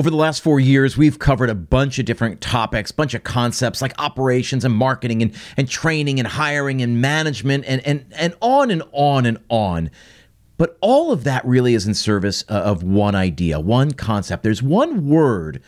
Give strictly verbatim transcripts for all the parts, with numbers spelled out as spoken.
Over the last four years, we've covered a bunch of different topics, bunch of concepts like operations and marketing and, and training and hiring and management and, and, and on and on and on. But all of that really is in service of one idea, one concept. There's one word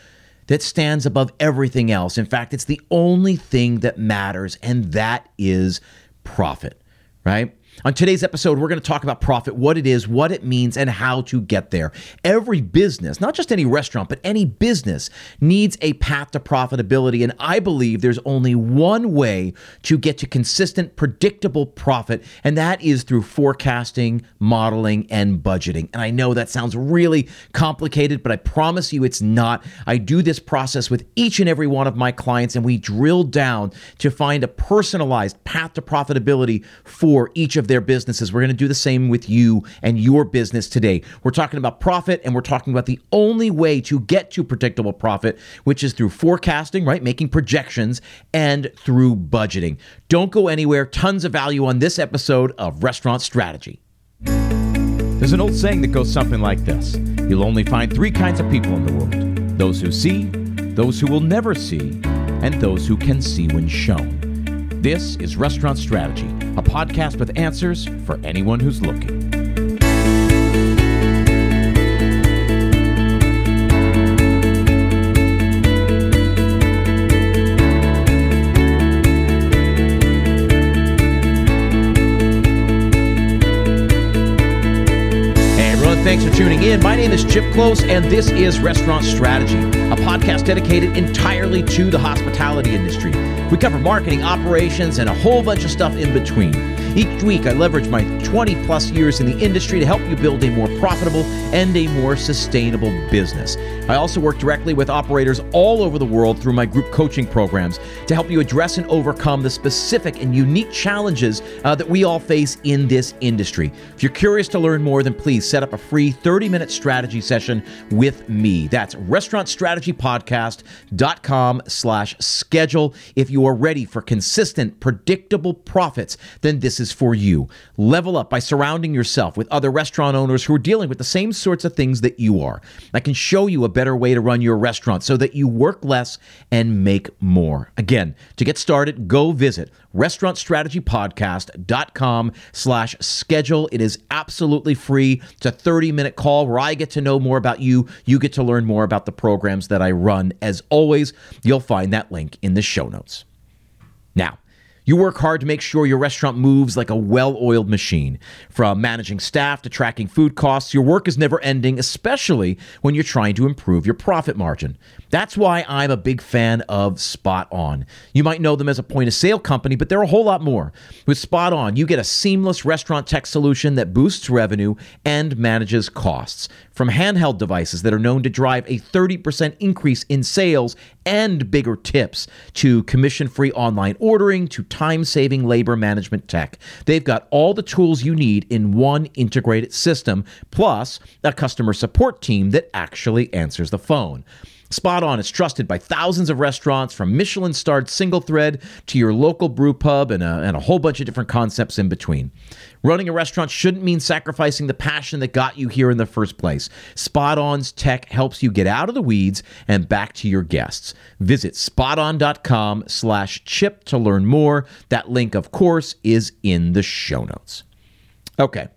that stands above everything else. In fact, it's the only thing that matters, and that is profit, right? On today's episode, we're going to talk about profit, what it is, what it means, and how to get there. Every business, not just any restaurant, but any business needs a path to profitability. And I believe there's only one way to get to consistent, predictable profit, and that is through forecasting, modeling, and budgeting. And I know that sounds really complicated, but I promise you it's not. I do this process with each and every one of my clients, and we drill down to find a personalized path to profitability for each of Of their businesses. We're going to do the same with you and your business today. We're talking about profit, and we're talking about the only way to get to predictable profit, which is through forecasting, right? Making projections, and through budgeting. Don't go anywhere. Tons of value on this episode of Restaurant Strategy. There's an old saying that goes something like this. You'll only find three kinds of people in the world. Those who see, those who will never see, and those who can see when shown. This is Restaurant Strategy, a podcast with answers for anyone who's looking. Thanks for tuning in. My name is Chip Close, and this is Restaurant Strategy, a podcast dedicated entirely to the hospitality industry. We cover marketing, operations, and a whole bunch of stuff in between. Each week, I leverage my twenty-plus years in the industry to help you build a more profitable and a more sustainable business. I also work directly with operators all over the world through my group coaching programs to help you address and overcome the specific and unique challenges uh, that we all face in this industry. If you're curious to learn more, then please set up a free thirty-minute strategy session with me. That's restaurantstrategypodcast.com slash schedule. If you are ready for consistent, predictable profits, then this is for you. Level up by surrounding yourself with other restaurant owners who are dealing with the same sorts of things that you are. I can show you a better way to run your restaurant so that you work less and make more. Again, to get started, go visit restaurantstrategypodcast.com slash schedule. It is absolutely free. It's a thirty-minute call where I get to know more about you. You get to learn more about the programs that I run. As always, you'll find that link in the show notes. Now, you work hard to make sure your restaurant moves like a well-oiled machine. From managing staff to tracking food costs, your work is never ending, especially when you're trying to improve your profit margin. That's why I'm a big fan of Spot On. You might know them as a point-of-sale company, but they're a whole lot more. With Spot On, you get a seamless restaurant tech solution that boosts revenue and manages costs. From handheld devices that are known to drive a thirty percent increase in sales and bigger tips, to commission-free online ordering, to time-saving labor management tech. They've got all the tools you need in one integrated system, plus a customer support team that actually answers the phone. Spot On is trusted by thousands of restaurants, from Michelin-starred single thread to your local brew pub and a, and a whole bunch of different concepts in between. Running a restaurant shouldn't mean sacrificing the passion that got you here in the first place. Spot On's tech helps you get out of the weeds and back to your guests. Visit spoton.com slash chip to learn more. That link, of course, is in the show notes. Okay,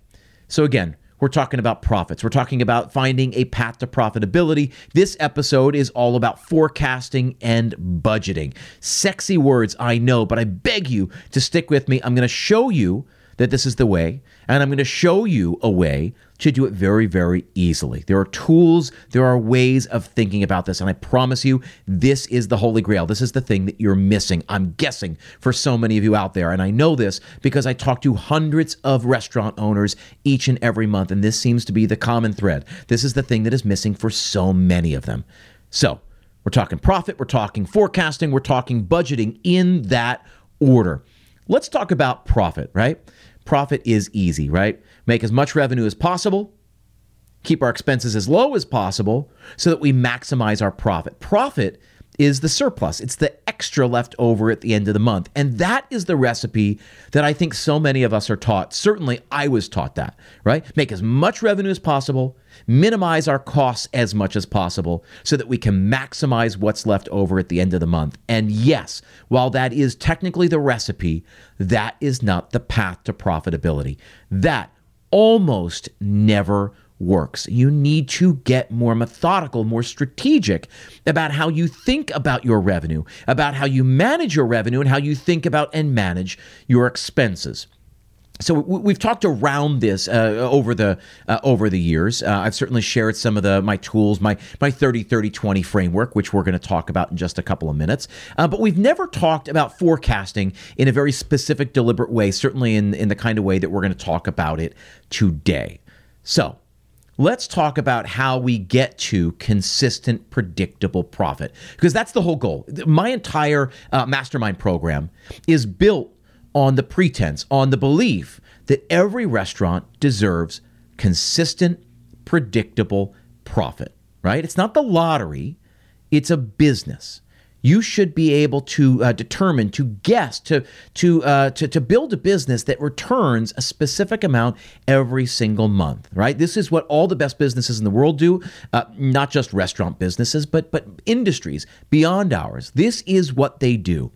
so again, we're talking about profits. We're talking about finding a path to profitability. This episode is all about forecasting and budgeting. Sexy words, I know, but I beg you to stick with me. I'm going to show you that this is the way, and I'm going to show you a way to do it very, very easily. There are tools, there are ways of thinking about this, and I promise you, this is the holy grail. This is the thing that you're missing, I'm guessing, for so many of you out there. And I know this because I talk to hundreds of restaurant owners each and every month, and this seems to be the common thread. This is the thing that is missing for so many of them. So we're talking profit, we're talking forecasting, we're talking budgeting in that order. Let's talk about profit, right? Profit is easy, right? Make as much revenue as possible, keep our expenses as low as possible so that we maximize our profit. Profit is the surplus. It's the extra left over at the end of the month. And that is the recipe that I think so many of us are taught. Certainly I was taught that, right? Make as much revenue as possible, minimize our costs as much as possible so that we can maximize what's left over at the end of the month. And yes, while that is technically the recipe, that is not the path to profitability. That almost never works. You need to get more methodical, more strategic about how you think about your revenue, about how you manage your revenue, and how you think about and manage your expenses. So we've talked around this uh, over the uh, over the years. Uh, I've certainly shared some of the my tools, my my thirty thirty twenty framework, which we're going to talk about in just a couple of minutes. Uh, but we've never talked about forecasting in a very specific, deliberate way, certainly in, in the kind of way that we're going to talk about it today. So let's talk about how we get to consistent, predictable profit, because that's the whole goal. My entire uh, mastermind program is built on the pretense, on the belief that every restaurant deserves consistent, predictable profit, right? It's not the lottery, it's a business. You should be able to uh, determine, to guess, to to, uh, to to build a business that returns a specific amount every single month, right? This is what all the best businesses in the world do, uh, not just restaurant businesses, but but industries beyond ours. This is what they do.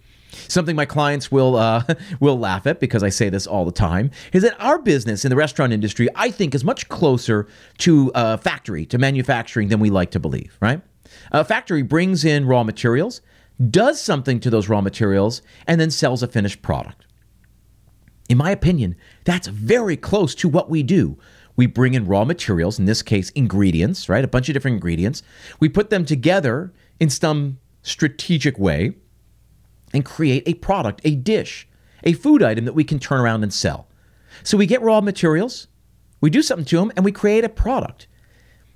Something my clients will uh, will laugh at, because I say this all the time, is that our business in the restaurant industry, I think, is much closer to uh, factory, to manufacturing than we like to believe, right? A factory brings in raw materials, does something to those raw materials, and then sells a finished product. In my opinion, that's very close to what we do. We bring in raw materials, in this case, ingredients, right? A bunch of different ingredients. We put them together in some strategic way and create a product, a dish, a food item that we can turn around and sell. So we get raw materials, we do something to them, and we create a product.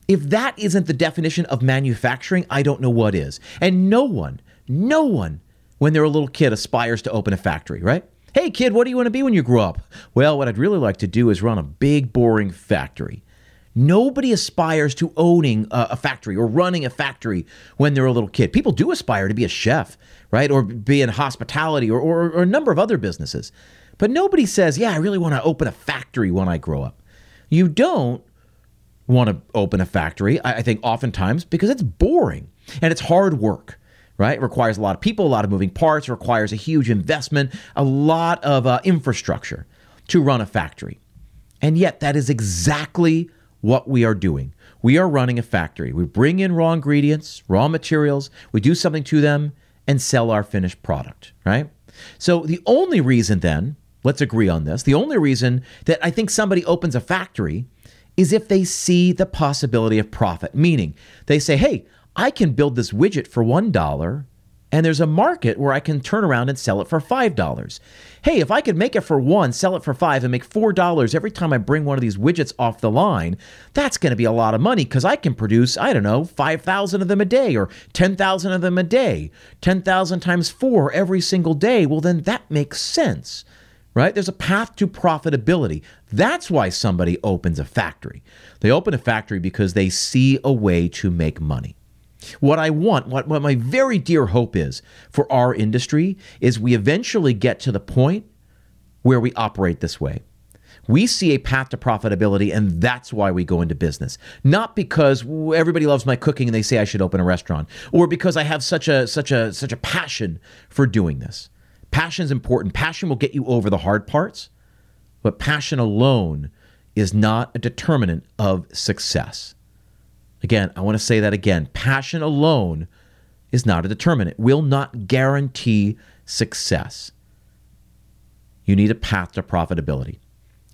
If that isn't the definition of manufacturing, I don't know what is. And no one No one, when they're a little kid, aspires to open a factory, right? Hey, kid, what do you want to be when you grow up? Well, what I'd really like to do is run a big, boring factory. Nobody aspires to owning a factory or running a factory when they're a little kid. People do aspire to be a chef, right? Or be in hospitality or, or, or a number of other businesses. But nobody says, yeah, I really want to open a factory when I grow up. You don't want to open a factory, I think, oftentimes because it's boring and it's hard work. Right? It requires a lot of people, a lot of moving parts, requires a huge investment, a lot of uh, infrastructure to run a factory. And yet that is exactly what we are doing. We are running a factory. We bring in raw ingredients, raw materials, we do something to them and sell our finished product, right? So the only reason then, let's agree on this, the only reason that I think somebody opens a factory is if they see the possibility of profit, meaning they say, hey, I can build this widget for one dollar, and there's a market where I can turn around and sell it for five dollars. Hey, if I could make it for one, sell it for five, and make four dollars every time I bring one of these widgets off the line, that's going to be a lot of money because I can produce, I don't know, five thousand of them a day or ten thousand of them a day, ten thousand times four every single day. Well, then that makes sense, right? There's a path to profitability. That's why somebody opens a factory. They open a factory because they see a way to make money. What I want, what, what my very dear hope is for our industry is we eventually get to the point where we operate this way. We see a path to profitability, and that's why we go into business. Not because everybody loves my cooking and they say I should open a restaurant, or because I have such a such a such a passion for doing this. Passion is important. Passion will get you over the hard parts, but passion alone is not a determinant of success. Again, I want to say that again. Passion alone is not a determinant, will not guarantee success. You need a path to profitability.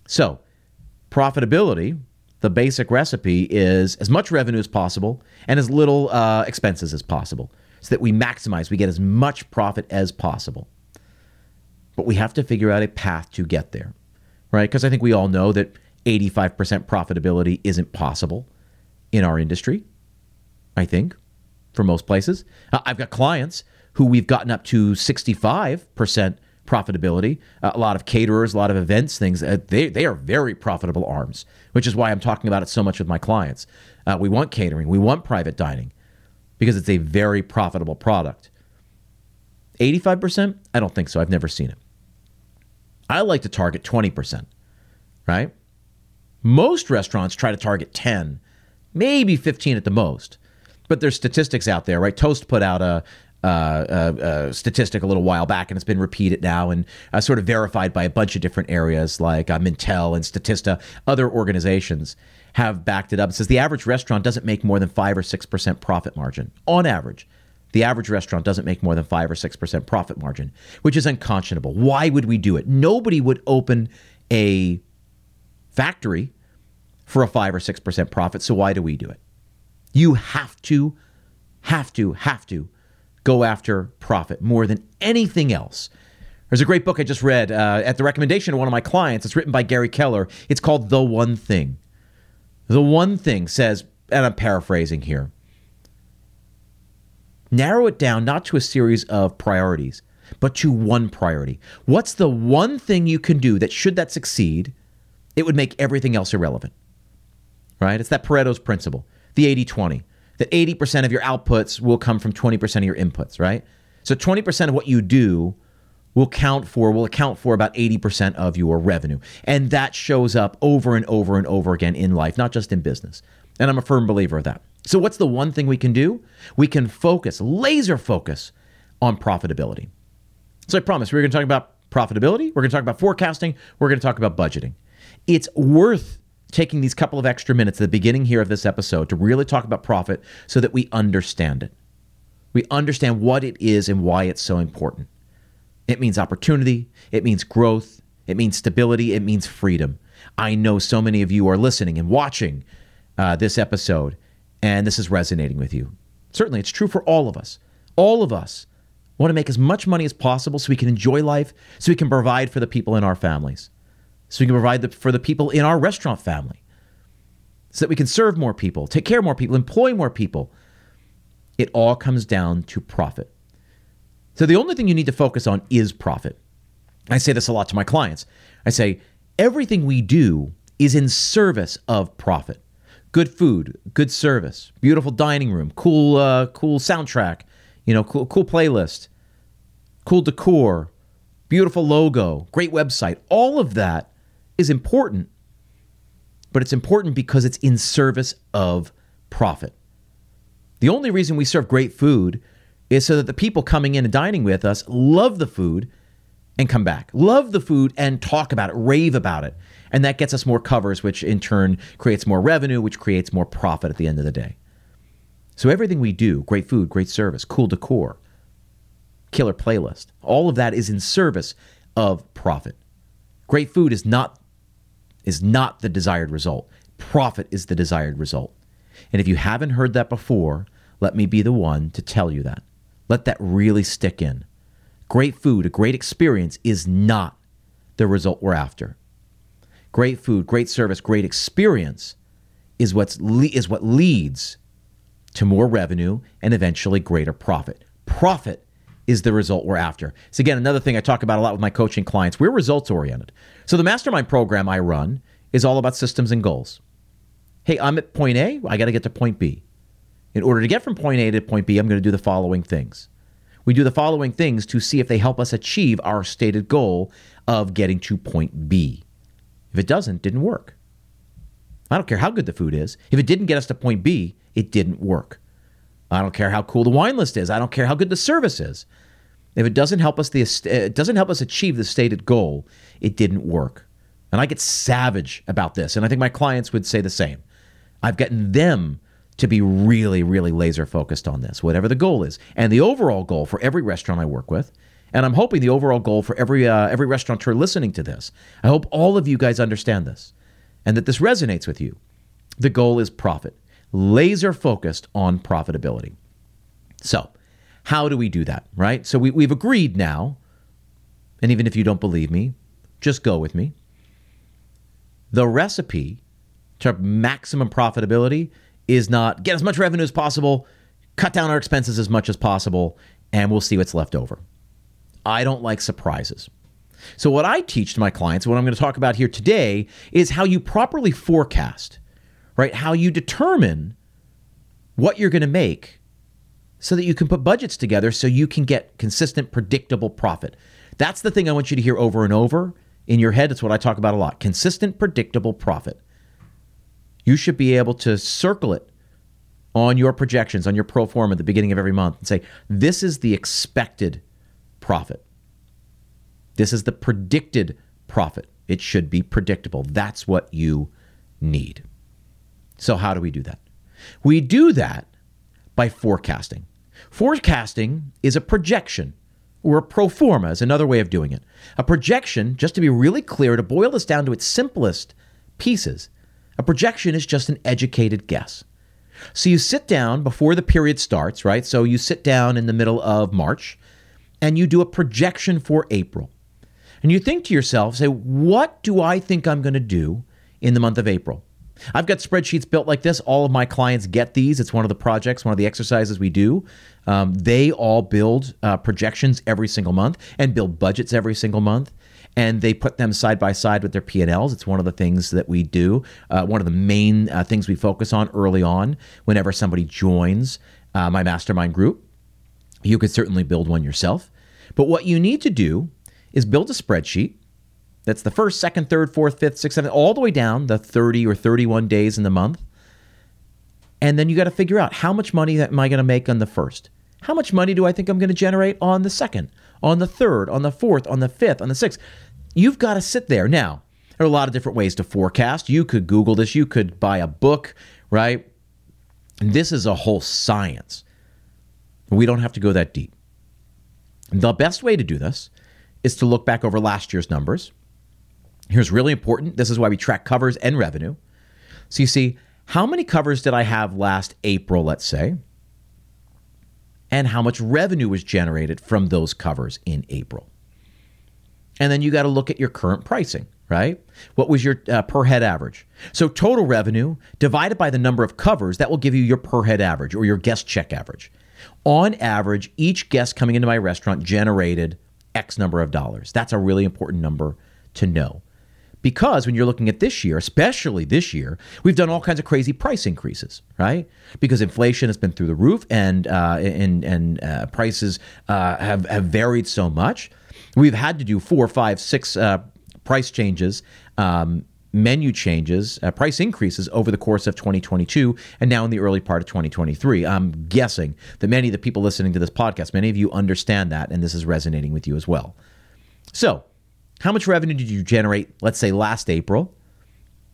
So, profitability, the basic recipe is as much revenue as possible and as little uh, expenses as possible so that we maximize, we get as much profit as possible. But we have to figure out a path to get there, right? Because I think we all know that eighty-five percent profitability isn't possible in our industry, I think, for most places. I've got clients who we've gotten up to sixty-five percent profitability. A lot of caterers, a lot of events, things, they they are very profitable arms, which is why I'm talking about it so much with my clients. Uh, we want catering, we want private dining, because it's a very profitable product. eighty-five percent? I don't think so. I've never seen it. I like to target twenty percent, right? Most restaurants try to target ten, maybe fifteen at the most. But there's statistics out there, right? Toast put out a, a, a, a statistic a little while back, and it's been repeated now and uh, sort of verified by a bunch of different areas like uh, Mintel and Statista. Other organizations have backed it up. It says the average restaurant doesn't make more than five or six percent profit margin on average. The average restaurant doesn't make more than five or six percent profit margin, which is unconscionable. Why would we do it? Nobody would open a factory for a five or six percent profit, so why do we do it? You have to, have to, have to go after profit more than anything else. There's a great book I just read uh, at the recommendation of one of my clients. It's written by Gary Keller. It's called The One Thing. The One Thing says, and I'm paraphrasing here, narrow it down not to a series of priorities, but to one priority. What's the one thing you can do that, should that succeed, it would make everything else irrelevant, right? It's that Pareto's principle, the eighty-twenty, that eighty percent of your outputs will come from twenty percent of your inputs, right? So twenty percent of what you do will count for, will account for about eighty percent of your revenue. And that shows up over and over and over again in life, not just in business. And I'm a firm believer of that. So what's the one thing we can do? We can focus, laser focus on profitability. So I promise we're going to talk about profitability. We're going to talk about forecasting. We're going to talk about budgeting. It's worth taking these couple of extra minutes at the beginning here of this episode to really talk about profit so that we understand it. We understand what it is and why it's so important. It means opportunity. It means growth. It means stability. It means freedom. I know so many of you are listening and watching uh, this episode, and this is resonating with you. Certainly, it's true for all of us. All of us want to make as much money as possible so we can enjoy life, so we can provide for the people in our families, so we can provide the, for the people in our restaurant family, so that we can serve more people, take care of more people, employ more people. It all comes down to profit. So the only thing you need to focus on is profit. I say this a lot to my clients. I say, everything we do is in service of profit. Good food, good service, beautiful dining room, cool uh, cool soundtrack, you know, cool, cool playlist, cool decor, beautiful logo, great website. All of that is important, but it's important because it's in service of profit. The only reason we serve great food is so that the people coming in and dining with us love the food and come back, love the food and talk about it, rave about it. And that gets us more covers, which in turn creates more revenue, which creates more profit at the end of the day. So everything we do, great food, great service, cool decor, killer playlist, all of that is in service of profit. Great food is not, is not the desired result. Profit is the desired result. And if you haven't heard that before, let me be the one to tell you that. Let that really stick in. Great food, a great experience is not the result we're after. Great food, great service, great experience is what's le- is what leads to more revenue and eventually greater profit. Profit is the result we're after. So again, another thing I talk about a lot with my coaching clients, we're results oriented. So the mastermind program I run is all about systems and goals. Hey, I'm at point A, I got to get to point B. In order to get from point A to point B, I'm going to do the following things. We do the following things to see if they help us achieve our stated goal of getting to point B. If it doesn't, didn't work. I don't care how good the food is. If it didn't get us to point B, it didn't work. I don't care how cool the wine list is. I don't care how good the service is. If it doesn't help us, the it doesn't help us achieve the stated goal, it didn't work. And I get savage about this. And I think my clients would say the same. I've gotten them to be really, really laser focused on this, whatever the goal is. And the overall goal for every restaurant I work with, and I'm hoping the overall goal for every uh, every restaurateur listening to this, I hope all of you guys understand this and that this resonates with you. The goal is profit, laser focused on profitability. So how do we do that, right? So we, we've agreed now, and even if you don't believe me, just go with me. The recipe to maximum profitability is not get as much revenue as possible, cut down our expenses as much as possible, and we'll see what's left over. I don't like surprises. So what I teach to my clients, what I'm going to talk about here today, is how you properly forecast, right? How you determine what you're going to make so that you can put budgets together so you can get consistent, predictable profit. That's the thing I want you to hear over and over in your head. It's what I talk about a lot. Consistent, predictable profit. You should be able to circle it on your projections, on your pro forma at the beginning of every month and say, this is the expected profit. This is the predicted profit. It should be predictable. That's what you need. So how do we do that? We do that by forecasting. Forecasting is a projection, or a pro forma is another way of doing it. A projection, just to be really clear, to boil this down to its simplest pieces, a projection is just an educated guess. So you sit down before the period starts, right? So you sit down in the middle of March and you do a projection for April. And you think to yourself, say, what do I think I'm going to do in the month of April? I've got spreadsheets built like this. All of my clients get these. It's one of the projects, one of the exercises we do. Um, they all build uh, projections every single month and build budgets every single month. And they put them side by side with their P and Ls. It's one of the things that we do. Uh, one of the main uh, things we focus on early on whenever somebody joins uh, my mastermind group. You could certainly build one yourself. But what you need to do is build a spreadsheet. That's the first, second, third, fourth, fifth, sixth, seventh, all the way down the thirty or thirty-one days in the month. And then you got to figure out, how much money am I going to make on the first? How much money do I think I'm going to generate on the second, on the third, on the fourth, on the fifth, on the sixth? You've got to sit there. Now, there are a lot of different ways to forecast. You could Google this. You could buy a book, right? And this is a whole science. We don't have to go that deep. The best way to do this is to look back over last year's numbers. Here's really important. This is why we track covers and revenue. So you see, how many covers did I have last April, let's say, and how much revenue was generated from those covers in April? And then you got to look at your current pricing, right? What was your uh, per head average? So total revenue divided by the number of covers, that will give you your per head average or your guest check average. On average, each guest coming into my restaurant generated X number of dollars. That's a really important number to know. Because when you're looking at this year, especially this year, we've done all kinds of crazy price increases, right? Because inflation has been through the roof and uh, and and uh, prices uh, have, have varied so much. We've had to do four, five, six uh, price changes, um, menu changes, uh, price increases over the course of twenty twenty-two and now in the early part of twenty twenty-three. I'm guessing that many of the people listening to this podcast, many of you understand that, and this is resonating with you as well. So, how much revenue did you generate, let's say, last April?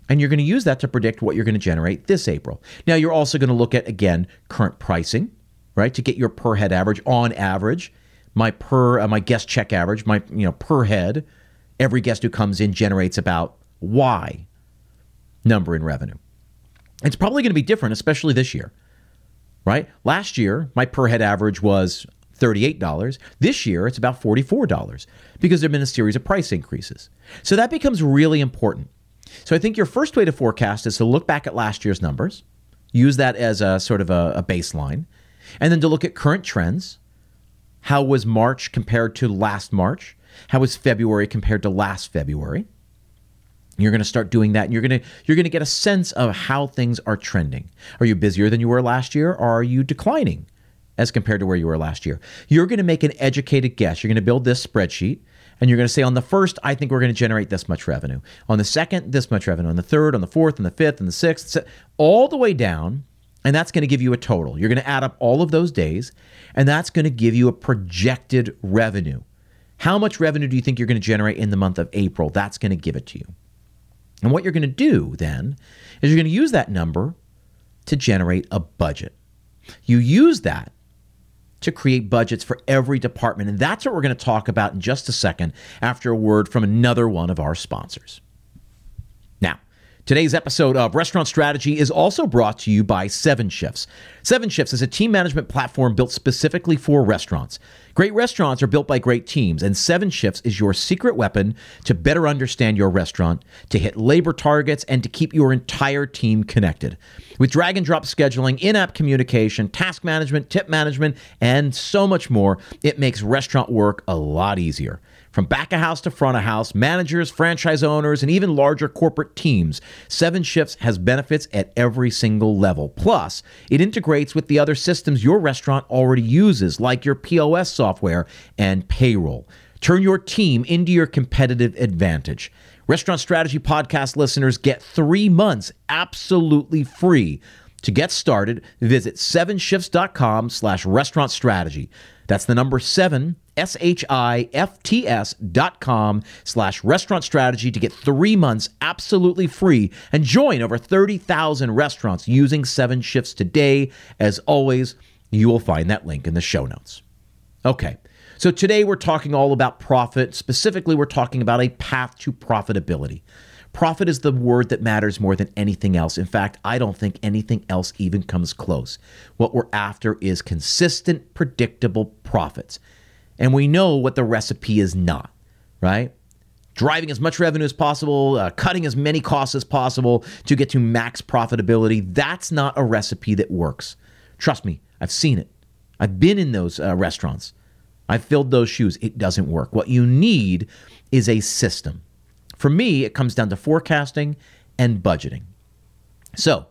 And you're going to use that to predict what you're going to generate this April. Now, you're also going to look at, again, current pricing, right, to get your per head average. On average, my per uh, my guest check average, my you know per head, every guest who comes in generates about Y number in revenue. It's probably going to be different, especially this year, right? Last year, my per head average was thirty-eight dollars. This year, it's about forty-four dollars because there have been a series of price increases. So that becomes really important. So I think your first way to forecast is to look back at last year's numbers, use that as a sort of a, a baseline, and then to look at current trends. How was March compared to last March? How was February compared to last February? You're going to start doing that, and you're going to you're going to get a sense of how things are trending. Are you busier than you were last year? Or are you declining as compared to where you were last year? You're going to make an educated guess. You're going to build this spreadsheet, and you're going to say, on the first, I think we're going to generate this much revenue. On the second, this much revenue. On the third, on the fourth, on the fifth, on the sixth, all the way down, and that's going to give you a total. You're going to add up all of those days, and that's going to give you a projected revenue. How much revenue do you think you're going to generate in the month of April? That's going to give it to you. And what you're going to do then is you're going to use that number to generate a budget. You use that to create budgets for every department. And that's what we're going to talk about in just a second after a word from another one of our sponsors. Now, today's episode of Restaurant Strategy is also brought to you by Seven Shifts. Seven Shifts is a team management platform built specifically for restaurants. Great restaurants are built by great teams, and Seven Shifts is your secret weapon to better understand your restaurant, to hit labor targets, and to keep your entire team connected. With drag and drop scheduling, in-app communication, task management, tip management, and so much more, it makes restaurant work a lot easier. From back of house to front of house, managers, franchise owners, and even larger corporate teams, Seven Shifts has benefits at every single level. Plus, it integrates with the other systems your restaurant already uses, like your P O S software and payroll. Turn your team into your competitive advantage. Restaurant Strategy Podcast listeners get three months absolutely free. To get started, visit seven shifts dot com slash restaurant strategy. That's the number seven, S H I F T S dot com slash restaurant strategy to get three months absolutely free and join over thirty thousand restaurants using Seven Shifts today. As always, you will find that link in the show notes. Okay, so today we're talking all about profit. Specifically, we're talking about a path to profitability. Profit is the word that matters more than anything else. In fact, I don't think anything else even comes close. What we're after is consistent, predictable profits. And we know what the recipe is not, right? Driving as much revenue as possible, uh, cutting as many costs as possible to get to max profitability. That's not a recipe that works. Trust me, I've seen it. I've been in those uh, restaurants. I've filled those shoes. It doesn't work. What you need is a system. For me, it comes down to forecasting and budgeting. So,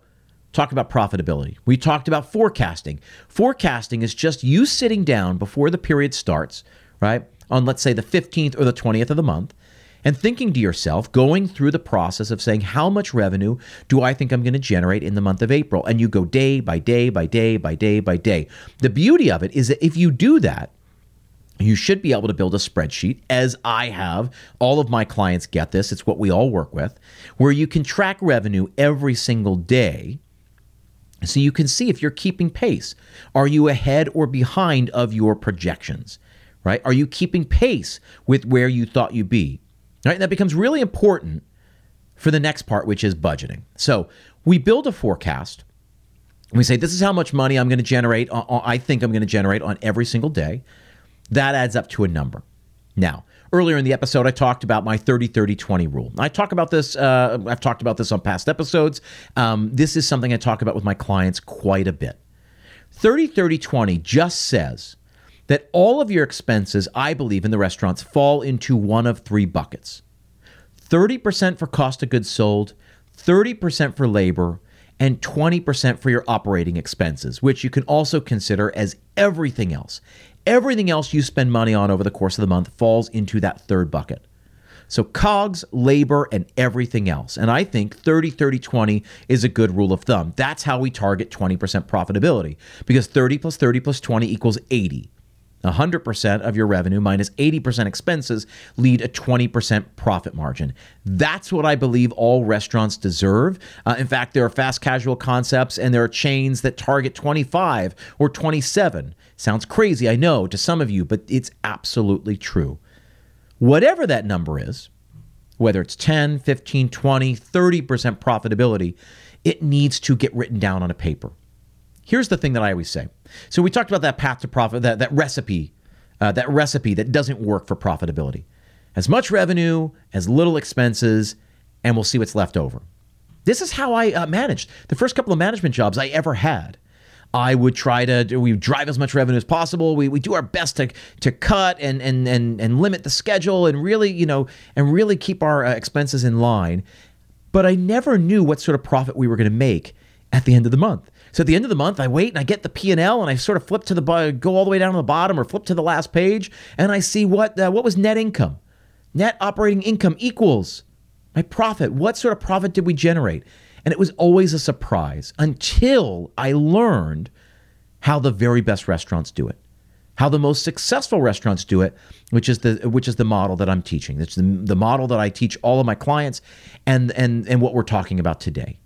talk about profitability. We talked about forecasting. Forecasting is just you sitting down before the period starts, right, on let's say the fifteenth or the twentieth of the month, and thinking to yourself, going through the process of saying, how much revenue do I think I'm going to generate in the month of April? And you go day by day by day by day by day. The beauty of it is that if you do that, you should be able to build a spreadsheet, as I have. All of my clients get this. It's what we all work with, where you can track revenue every single day. So you can see if you're keeping pace. Are you ahead or behind of your projections, right? Are you keeping pace with where you thought you'd be, right? And that becomes really important for the next part, which is budgeting. So we build a forecast. We say, this is how much money I'm going to generate. I think I'm going to generate on every single day. That adds up to a number. Now, earlier in the episode, I talked about my thirty thirty twenty rule. I talk about this, uh, I've talked about this on past episodes. Um, this is something I talk about with my clients quite a bit. thirty thirty twenty just says that all of your expenses, I believe, in the restaurants fall into one of three buckets. thirty percent for cost of goods sold, thirty percent for labor, and twenty percent for your operating expenses, which you can also consider as everything else. Everything else you spend money on over the course of the month falls into that third bucket. So COGS, labor, and everything else. And I think thirty thirty twenty is a good rule of thumb. That's how we target twenty percent profitability, because thirty plus thirty plus twenty equals eighty. one hundred percent of your revenue minus eighty percent expenses lead a twenty percent profit margin. That's what I believe all restaurants deserve. Uh, in fact, there are fast casual concepts and there are chains that target twenty-five or twenty-seven. Sounds crazy, I know, to some of you, but it's absolutely true. Whatever that number is, whether it's ten, fifteen, twenty, thirty percent profitability, it needs to get written down on a paper. Here's the thing that I always say. So we talked about that path to profit, that, that recipe, uh, that recipe that doesn't work for profitability. As much revenue, as little expenses, and we'll see what's left over. This is how I uh, managed. The first couple of management jobs I ever had, I would try to do, we would drive as much revenue as possible. We we do our best to to cut and and and and limit the schedule and really, you know, and really keep our uh, expenses in line. But I never knew what sort of profit we were going to make at the end of the month. So at the end of the month, I wait and I get the P and L and I sort of flip to the, go all the way down to the bottom or flip to the last page and I see what uh, what was net income. Net operating income equals my profit. What sort of profit did we generate? And it was always a surprise until I learned how the very best restaurants do it, how the most successful restaurants do it, which is the which is the model that I'm teaching. It's the, the model that I teach all of my clients and and and what we're talking about today.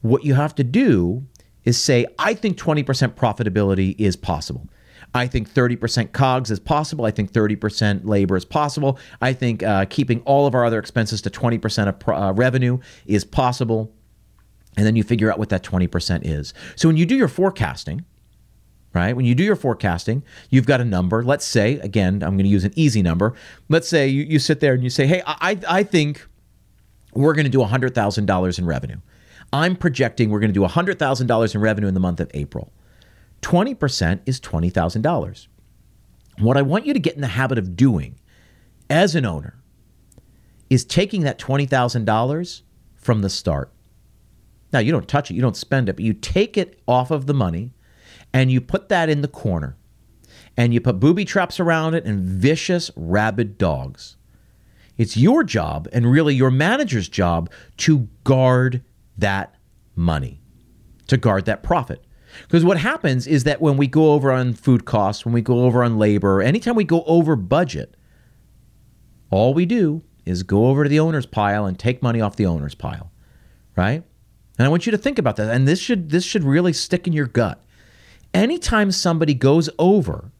What you have to do is say, I think twenty percent profitability is possible. I think thirty percent COGS is possible. I think thirty percent labor is possible. I think uh, keeping all of our other expenses to twenty percent of pro- uh, revenue is possible. And then you figure out what that twenty percent is. So when you do your forecasting, right? When you do your forecasting, you've got a number. Let's say, again, I'm going to use an easy number. Let's say you, you sit there and you say, hey, I, I think we're going to do one hundred thousand dollars in revenue. I'm projecting we're going to do one hundred thousand dollars in revenue in the month of April. twenty percent is twenty thousand dollars. What I want you to get in the habit of doing as an owner is taking that twenty thousand dollars from the start. Now, you don't touch it. You don't spend it. But you take it off of the money and you put that in the corner. And you put booby traps around it and vicious, rabid dogs. It's your job and really your manager's job to guard that money, to guard that profit. Because what happens is that when we go over on food costs, when we go over on labor, anytime we go over budget, all we do is go over to the owner's pile and take money off the owner's pile, right? And I want you to think about that. And this should this should really stick in your gut. Anytime somebody goes over,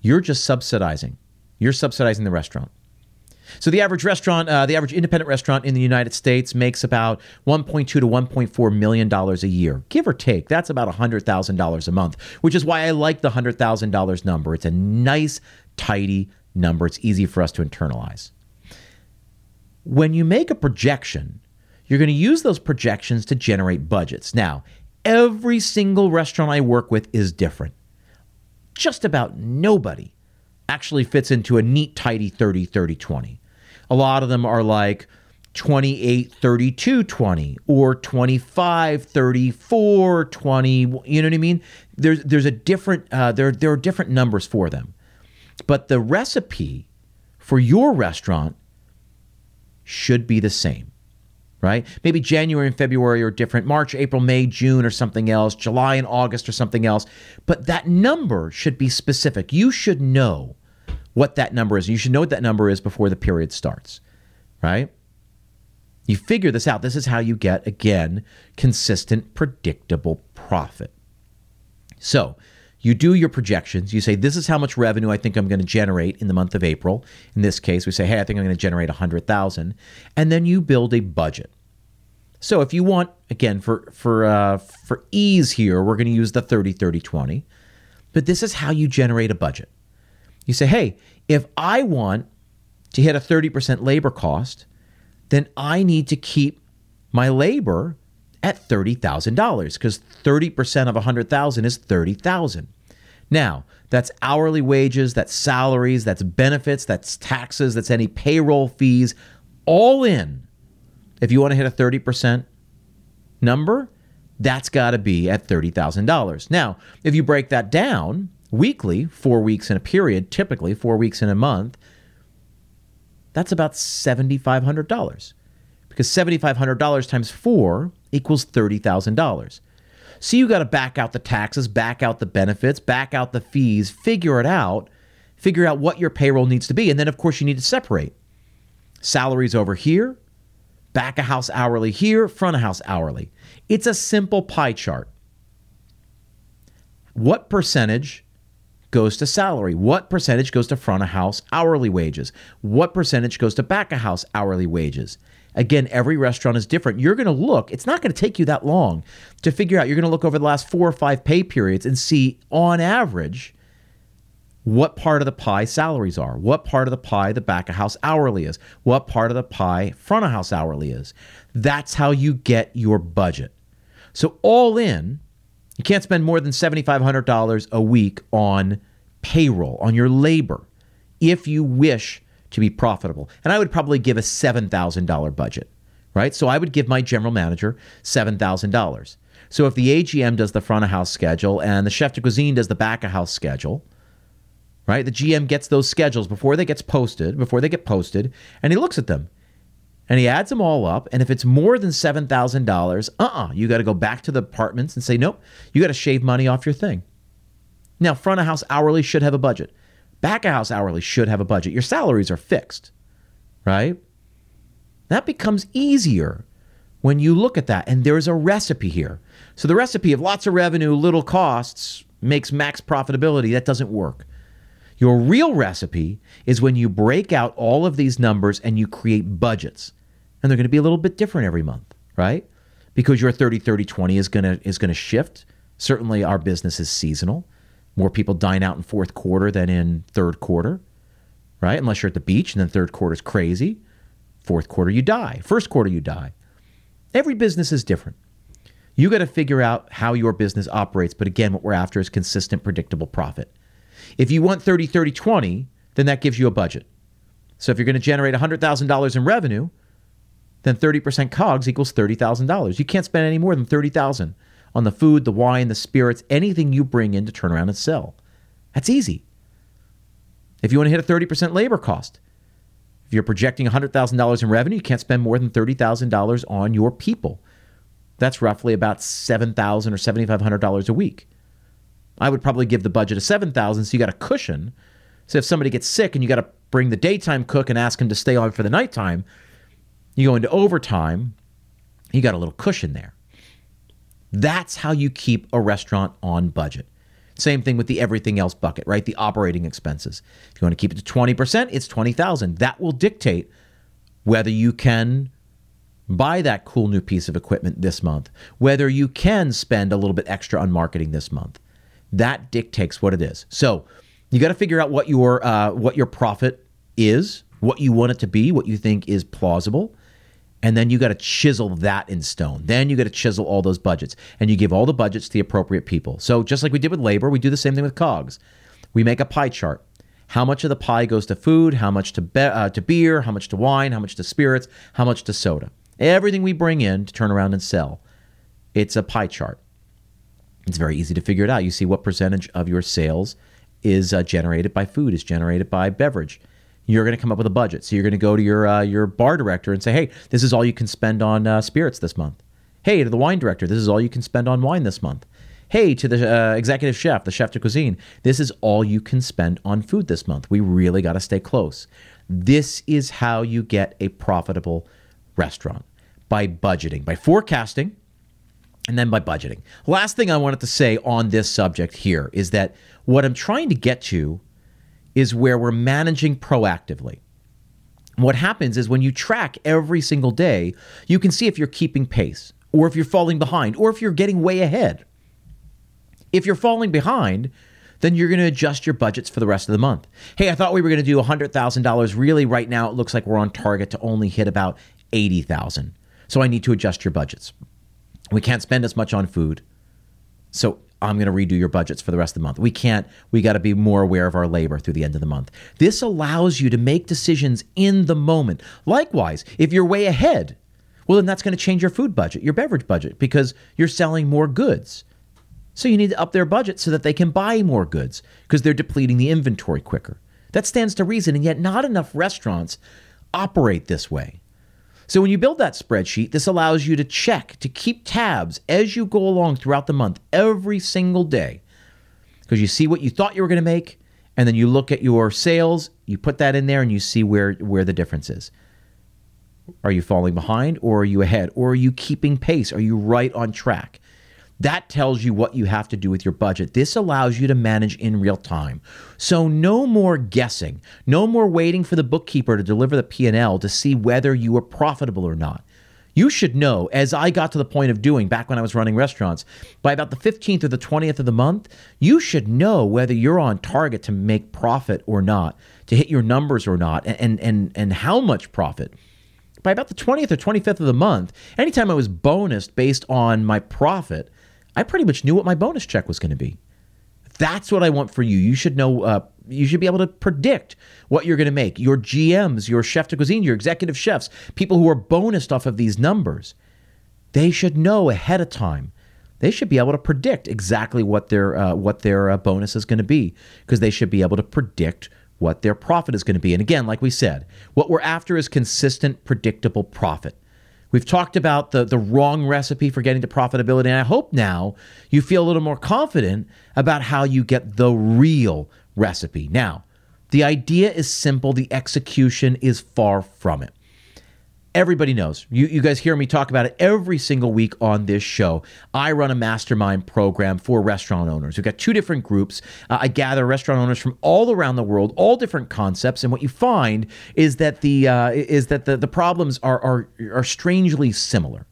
you're just subsidizing. You're subsidizing the restaurant. So the average restaurant, uh, the average independent restaurant in the United States makes about one point two to one point four million dollars a year, give or take. That's about one hundred thousand dollars a month, which is why I like the one hundred thousand dollars number. It's a nice, tidy number. It's easy for us to internalize. When you make a projection, you're going to use those projections to generate budgets. Now, every single restaurant I work with is different. Just about nobody actually fits into a neat, tidy thirty thirty twenty. A lot of them are like twenty-eight thirty-two twenty or twenty-five thirty-four twenty. You know what I mean? There's there's a different uh, there there are different numbers for them, but the recipe for your restaurant should be the same. Right? Maybe January and February are different, March, April, May, June or something else, July and August or something else. But that number should be specific. You should know what that number is. You should know what that number is before the period starts, right? You figure this out. This is how you get, again, consistent, predictable profit. So you do your projections. You say, this is how much revenue I think I'm going to generate in the month of April. In this case, we say, hey, I think I'm going to generate one hundred thousand dollars. And then you build a budget. So if you want, again, for for uh, for ease here, we're going to use the thirty thirty twenty. But this is how you generate a budget. You say, hey, if I want to hit a thirty percent labor cost, then I need to keep my labor at thirty thousand dollars, because thirty percent of one hundred thousand dollars is thirty thousand dollars. Now, that's hourly wages, that's salaries, that's benefits, that's taxes, that's any payroll fees, all in. If you want to hit a thirty percent number, that's got to be at thirty thousand dollars. Now, if you break that down weekly, four weeks in a period, typically four weeks in a month, that's about seven thousand five hundred dollars. Because seven thousand five hundred dollars times four equals thirty thousand dollars. So you got to back out the taxes, back out the benefits, back out the fees, figure it out, figure out what your payroll needs to be. And then, of course, you need to separate salaries over here, back of house hourly here, front of house hourly. It's a simple pie chart. What percentage goes to salary? What percentage goes to front of house hourly wages? What percentage goes to back of house hourly wages? Again, every restaurant is different. You're going to look. It's not going to take you that long to figure out. You're going to look over the last four or five pay periods and see, on average, what part of the pie salaries are, what part of the pie the back of house hourly is, what part of the pie front of house hourly is. That's how you get your budget. So all in, you can't spend more than seven thousand five hundred dollars a week on payroll, on your labor, if you wish to be profitable. And I would probably give a seven thousand dollars budget, right? So I would give my general manager seven thousand dollars. So if the A G M does the front of house schedule and the chef de cuisine does the back of house schedule, right? The G M gets those schedules before they gets posted, before they get posted, and he looks at them and he adds them all up. And if it's more than seven thousand dollars, uh-uh, you got to go back to the departments and say, nope, you got to shave money off your thing. Now, front of house hourly should have a budget. Back of house hourly should have a budget. Your salaries are fixed, right? That becomes easier when you look at that. And there's a recipe here. So the recipe of lots of revenue, little costs makes max profitability. That doesn't work. Your real recipe is when you break out all of these numbers and you create budgets. And they're going to be a little bit different every month, right? Because your thirty thirty twenty is going to is going to shift. Certainly our business is seasonal. More people dine out in fourth quarter than in third quarter, right? Unless you're at the beach, and then third quarter is crazy. Fourth quarter, you die. First quarter, you die. Every business is different. You got to figure out how your business operates. But again, what we're after is consistent, predictable profit. If you want thirty thirty twenty, then that gives you a budget. So if you're going to generate one hundred thousand dollars in revenue, then thirty percent COGS equals thirty thousand dollars. You can't spend any more than thirty thousand dollars on the food, the wine, the spirits, anything you bring in to turn around and sell. That's easy. If you want to hit a thirty percent labor cost, if you're projecting one hundred thousand dollars in revenue, you can't spend more than thirty thousand dollars on your people. That's roughly about seven thousand dollars or seven thousand five hundred dollars a week. I would probably give the budget of seven thousand dollars, so you got a cushion. So if somebody gets sick and you got to bring the daytime cook and ask him to stay on for the nighttime, you go into overtime, you got a little cushion there. That's how you keep a restaurant on budget. Same thing with the everything else bucket, right? The operating expenses. If you want to keep it to twenty percent, it's twenty thousand dollars. That will dictate whether you can buy that cool new piece of equipment this month, whether you can spend a little bit extra on marketing this month. That dictates what it is. So you got to figure out what your uh, what your profit is, what you want it to be, what you think is plausible. And then you got to chisel that in stone. Then you got to chisel all those budgets. And you give all the budgets to the appropriate people. So just like we did with labor, we do the same thing with COGS. We make a pie chart. How much of the pie goes to food, how much to be- uh, to beer, how much to wine, how much to spirits, how much to soda. Everything we bring in to turn around and sell, it's a pie chart. It's very easy to figure it out. You see what percentage of your sales is uh, generated by food, is generated by beverage. You're going to come up with a budget. So you're going to go to your uh, your bar director and say, hey, this is all you can spend on uh, spirits this month. Hey, to the wine director, this is all you can spend on wine this month. Hey, to the uh, executive chef, the chef de cuisine, this is all you can spend on food this month. We really got to stay close. This is how you get a profitable restaurant, by budgeting, by forecasting, and then by budgeting. Last thing I wanted to say on this subject here is that what I'm trying to get to is where we're managing proactively. What happens is when you track every single day, you can see if you're keeping pace, or if you're falling behind, or if you're getting way ahead. If you're falling behind, then you're going to adjust your budgets for the rest of the month. Hey, I thought we were going to do one hundred thousand dollars. Really, right now, it looks like we're on target to only hit about eighty thousand dollars. So I need to adjust your budgets. We can't spend as much on food. So I'm going to redo your budgets for the rest of the month. We can't, we got to be more aware of our labor through the end of the month. This allows you to make decisions in the moment. Likewise, if you're way ahead, well, then that's going to change your food budget, your beverage budget, because you're selling more goods. So you need to up their budget so that they can buy more goods because they're depleting the inventory quicker. That stands to reason, and yet not enough restaurants operate this way. So when you build that spreadsheet, this allows you to check, to keep tabs as you go along throughout the month, every single day, because you see what you thought you were going to make, and then you look at your sales, you put that in there, and you see where, where the difference is. Are you falling behind, or are you ahead, or are you keeping pace? Are you right on track? That tells you what you have to do with your budget. This allows you to manage in real time. So no more guessing, no more waiting for the bookkeeper to deliver the P and L to see whether you are profitable or not. You should know, as I got to the point of doing back when I was running restaurants, by about the fifteenth or the twentieth of the month, you should know whether you're on target to make profit or not, to hit your numbers or not, and and and how much profit. By about the twentieth or twenty-fifth of the month, anytime I was bonused based on my profit, I pretty much knew what my bonus check was going to be. That's what I want for you. You should know, uh, you should be able to predict what you're going to make. Your G Ms, your chef de cuisine, your executive chefs, people who are bonused off of these numbers, they should know ahead of time. They should be able to predict exactly what their uh, what their uh, bonus is going to be, because they should be able to predict what their profit is going to be. And again, like we said, what we're after is consistent, predictable profit. We've talked about the, the wrong recipe for getting to profitability, and I hope now you feel a little more confident about how you get the real recipe. Now, the idea is simple. The execution is far from it. Everybody knows. You, you guys hear me talk about it every single week on this show. I run a mastermind program for restaurant owners. We've got two different groups. Uh, I gather restaurant owners from all around the world, all different concepts. And what you find is that the uh, is that the, the problems are, are are strangely similar,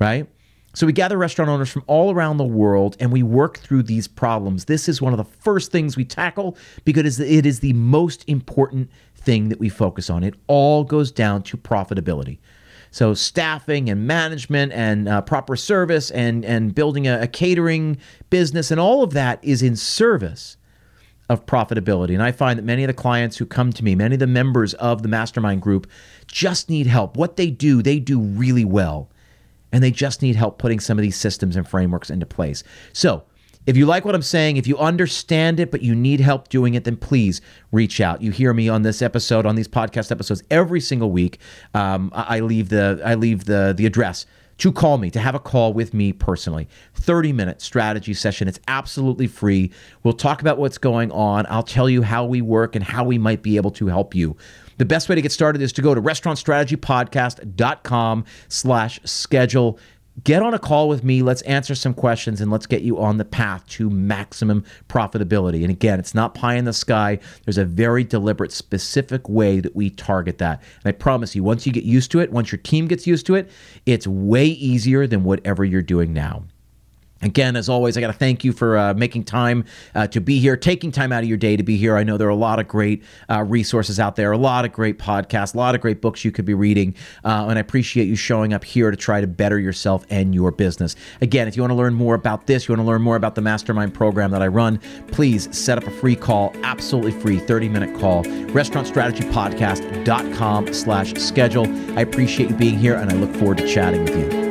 right? So we gather restaurant owners from all around the world, and we work through these problems. This is one of the first things we tackle because it is the most important thing that we focus on. It all goes down to profitability. So staffing and management and uh, proper service and, and building a, a catering business and all of that is in service of profitability. And I find that many of the clients who come to me, many of the members of the mastermind group, just need help. What they do, they do really well. And they just need help putting some of these systems and frameworks into place. So if you like what I'm saying, if you understand it, but you need help doing it, then please reach out. You hear me on this episode, on these podcast episodes every single week. Um, I leave the I leave the the address to call me, to have a call with me personally. thirty minute strategy session. It's absolutely free. We'll talk about what's going on. I'll tell you how we work and how we might be able to help you. The best way to get started is to go to restaurantstrategypodcast.com slash schedule. Get on a call with me. Let's answer some questions and let's get you on the path to maximum profitability. And again, it's not pie in the sky. There's a very deliberate, specific way that we target that. And I promise you, once you get used to it, once your team gets used to it, it's way easier than whatever you're doing now. Again, as always, I got to thank you for uh, making time uh, to be here, taking time out of your day to be here. I know there are a lot of great uh, resources out there, a lot of great podcasts, a lot of great books you could be reading, uh, and I appreciate you showing up here to try to better yourself and your business. Again, if you want to learn more about this, you want to learn more about the mastermind program that I run, please set up a free call, absolutely free, thirty minute call, restaurantstrategypodcast.com slash schedule. I appreciate you being here, and I look forward to chatting with you.